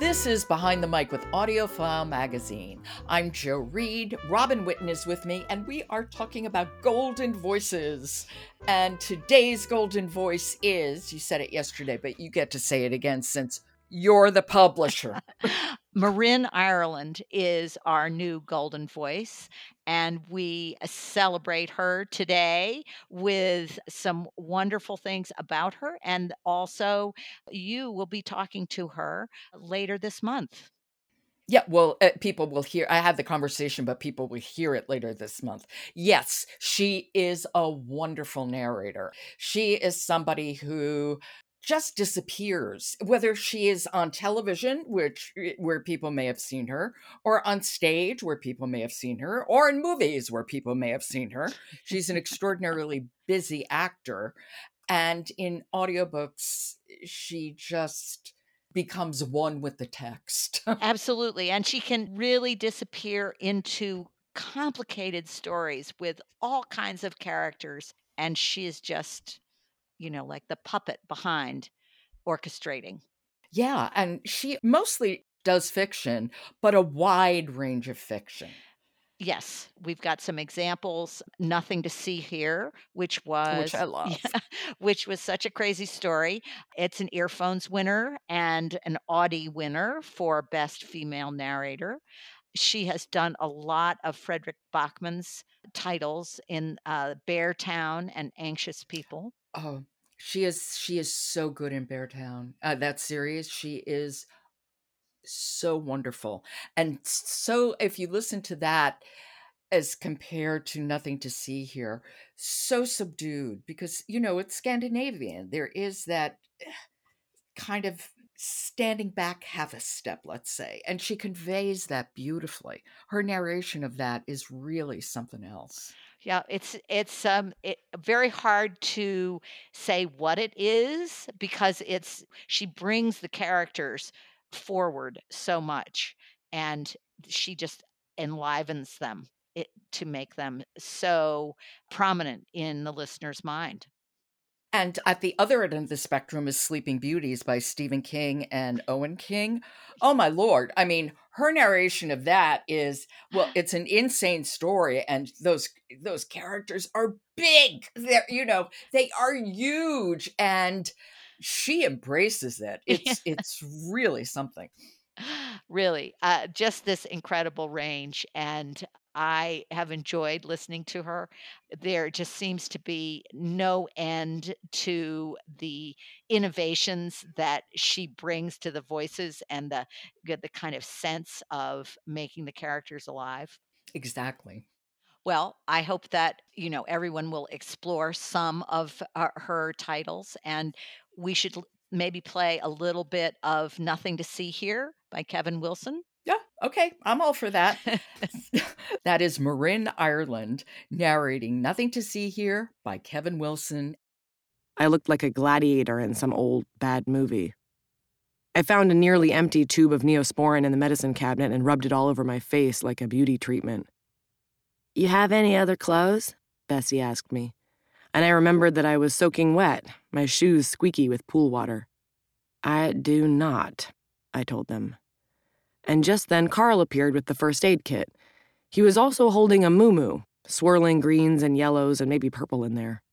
This is Behind the Mic with Audiophile Magazine. I'm Jo Reed. Robin Whitten is with me, and we are talking about golden voices. And today's golden voice is, you said it yesterday, but you get to say it again since you're the publisher. Marin Ireland is our new golden voice, and we celebrate her today with some wonderful things about her. And also, you will be talking to her later this month. Yeah, well, people will hear. I had the conversation, but people will hear it later this month. Yes, she is a wonderful narrator. She is somebody who just disappears, whether she is on television, where people may have seen her, or on stage, where people may have seen her, or in movies, where people may have seen her. She's an extraordinarily busy actor. And in audiobooks, she just becomes one with the text. Absolutely. And she can really disappear into complicated stories with all kinds of characters. And she is just, you know, like the puppet behind orchestrating. Yeah. And she mostly does fiction, but a wide range of fiction. Yes. We've got some examples. Nothing to See Here, which I love. Yeah, which was such a crazy story. It's an Earphones winner and an Audie winner for Best Female Narrator. She has done a lot of Frederick Bachman's titles in Beartown and Anxious People. Oh, she is so good in Beartown. That series, she is so wonderful. And so if you listen to that as compared to Nothing to See Here, so subdued because, you know, it's Scandinavian. There is that kind of standing back half a step, let's say. And she conveys that beautifully. Her narration of that is really something else. Yeah, it's very hard to say what it is because she brings the characters forward so much, and she just enlivens them to make them so prominent in the listener's mind. And at the other end of the spectrum is Sleeping Beauties by Stephen King and Owen King. Oh, my Lord. I mean, her narration of that is, well, it's an insane story. And those characters are big. They're, you know, they are huge. And she embraces it. It's really something. Really. Just this incredible range. And I have enjoyed listening to her. There just seems to be no end to the innovations that she brings to the voices and the kind of sense of making the characters alive. Exactly. Well, I hope that, you know, everyone will explore some of her titles, and we should maybe play a little bit of Nothing to See Here by Kevin Wilson. Yeah, okay. I'm all for that. That is Marin Ireland narrating Nothing to See Here by Kevin Wilson. I looked like a gladiator in some old bad movie. I found a nearly empty tube of Neosporin in the medicine cabinet and rubbed it all over my face like a beauty treatment. "You have any other clothes?" Bessie asked me, and I remembered that I was soaking wet, my shoes squeaky with pool water. "I do not," I told them. And just then, Carl appeared with the first aid kit. He was also holding a muumuu, swirling greens and yellows and maybe purple in there.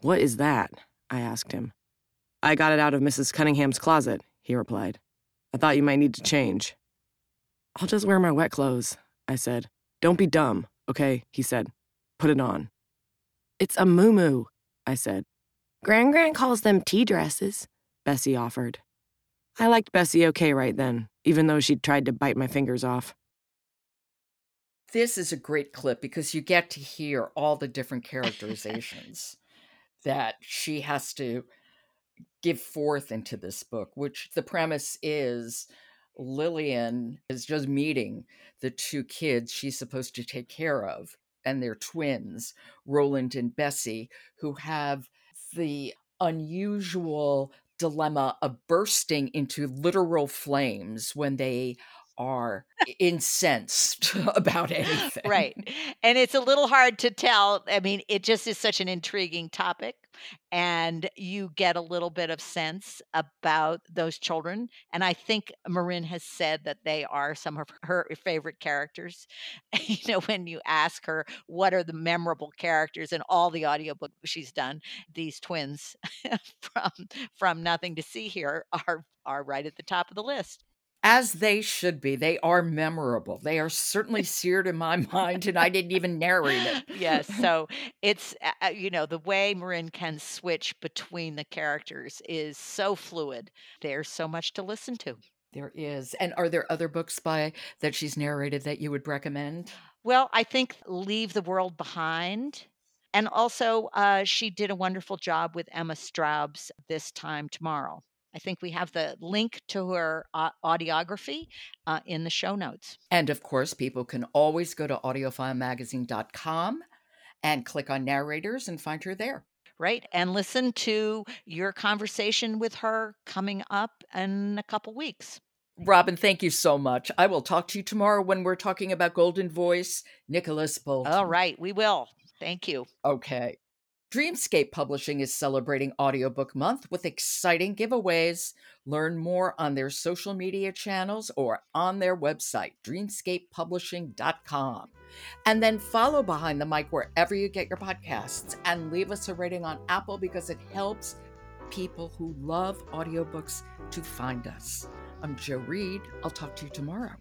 "What is that?" I asked him. "I got it out of Mrs. Cunningham's closet," he replied. "I thought you might need to change." "I'll just wear my wet clothes," I said. "Don't be dumb, okay?" he said. "Put it on." "It's a muumuu," I said. "Gran-Gran calls them tea dresses," Bessie offered. I liked Bessie okay right then, even though she tried to bite my fingers off. This is a great clip because you get to hear all the different characterizations. that she has to give forth into this book, which the premise is Lillian is just meeting the two kids she's supposed to take care of, and they're twins, Roland and Bessie, who have the unusual dilemma of bursting into literal flames when they are incensed about anything. Right. And it's a little hard to tell. I mean, it just is such an intriguing topic. And you get a little bit of sense about those children. And I think Marin has said that they are some of her favorite characters. You know, when you ask her, what are the memorable characters in all the audiobook she's done, these twins from Nothing to See Here are right at the top of the list. As they should be. They are memorable. They are certainly seared in my mind, and I didn't even narrate it. Yes. So it's, you know, the way Marin can switch between the characters is so fluid. There's so much to listen to. There is. And are there other books by that she's narrated that you would recommend? Well, I think Leave the World Behind. And also she did a wonderful job with Emma Straub's This Time Tomorrow. I think we have the link to her audiography in the show notes. And of course, people can always go to audiophilemagazine.com and click on narrators and find her there. Right. And listen to your conversation with her coming up in a couple weeks. Robin, thank you so much. I will talk to you tomorrow when we're talking about Golden Voice, Nicholas Bolton. All right, we will. Thank you. Okay. Dreamscape Publishing is celebrating Audiobook Month with exciting giveaways. Learn more on their social media channels or on their website, dreamscapepublishing.com. And then follow Behind the Mic wherever you get your podcasts and leave us a rating on Apple because it helps people who love audiobooks to find us. I'm Jo Reed. I'll talk to you tomorrow.